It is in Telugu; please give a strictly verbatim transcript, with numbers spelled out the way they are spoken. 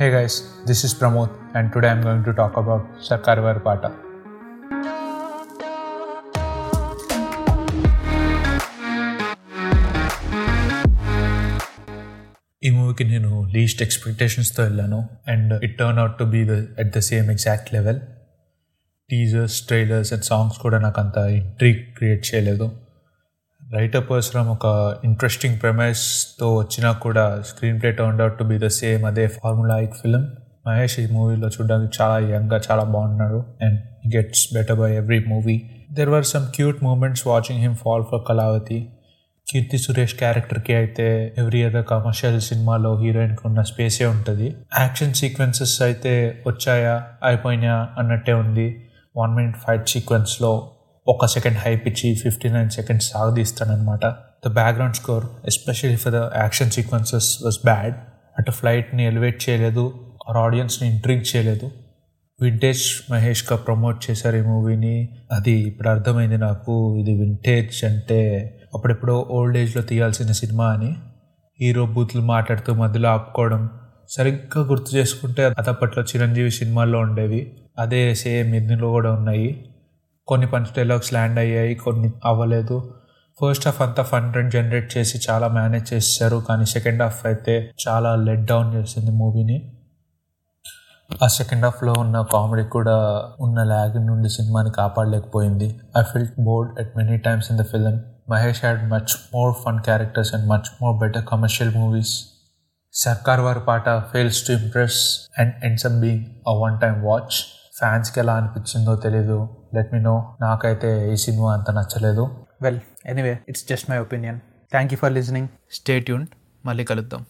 Hey guys, this is Pramod and today I am going to talk about Sarkaru Vaari Paata. ఈ మూవీకి నేను లీస్ట్ ఎక్స్పెక్టేషన్స్తో వెళ్ళాను and it turn out to be the at the same exact level. Teasers, trailers and songs కూడా నాకు అంత ఇంట్రీగ్ క్రియేట్ చేయలేదు. రైటర్ పరిశ్రమ ఒక ఇంట్రెస్టింగ్ ప్రెమైస్తో వచ్చినా కూడా screenplay turn out to be the same అదే ఫార్ములాయిక్ ఫిలిం. మహేష్ ఈ మూవీలో చూడడానికి చాలా యంగ్గా చాలా బాగున్నాడు and gets better by every movie. There were some cute moments watching him fall for Kalavathi. Keerthy Suresh క్యారెక్టర్కి అయితే ఎవ్రీ అదర్ కమర్షియల్ సినిమాలో హీరోయిన్కి ఉన్న స్పేసే ఉంటుంది. యాక్షన్ సీక్వెన్సెస్ అయితే వచ్చాయా అయిపోయినా అన్నట్టే ఉంది. వన్ మినిట్ ఫైట్ సీక్వెన్స్లో ఒక సెకండ్ హైప్ ఇచ్చి ఫిఫ్టీ నైన్ సెకండ్స్ సాగదీస్తాడనమాట. The background score especially for the action sequences was bad. అటు ఫ్లైట్ని ఎలివేట్ చేయలేదు, ఆర్ ఆడియన్స్ని ఇంట్రీగ్ చేయలేదు. వింటేజ్ మహేష్గా ప్రమోట్ చేశారు ఈ మూవీని. అది ఇప్పుడు అర్థమైంది నాకు, ఇది వింటేజ్ అంటే అప్పుడెప్పుడో ఓల్డ్ ఏజ్లో తీయాల్సిన సినిమా అని. హీరో బూతులు మాట్లాడుతూ మధ్యలో ఆపుకోవడం సరిగ్గా గుర్తు చేసుకుంటే అదప్పట్లో చిరంజీవి సినిమాల్లో ఉండేవి, అదే సేమ్ ఇందులో కూడా ఉన్నాయి. కొన్ని పంచ్ డైలాగ్స్ ల్యాండ్ అయ్యాయి, కొన్ని అవ్వలేదు. ఫస్ట్ హాఫ్ అంతా ఫన్ జనరేట్ చేసి చాలా మేనేజ్ చేశారు, కానీ సెకండ్ హాఫ్ అయితే చాలా లెట్ డౌన్ చేసింది మూవీని. ఆ సెకండ్ హాఫ్లో ఉన్న కామెడీ కూడా ఉన్న ల్యాగ్ నుండి సినిమాని కాపాడలేకపోయింది. I feel bored at many times in the film. Mahesh had much more fun characters and much more better commercial movies. సర్కార్ Vaari Paata fails to impress and ends up being a one time watch. ఫ్యాన్స్కి ఎలా అనిపించిందో తెలీదు, లెట్ మీ నో. నాకైతే ఈ సినిమా అంత నచ్చలేదు. Well anyway, it's just my opinion. Thank you for listening. Stay tuned, మళ్ళీ కలుద్దాం.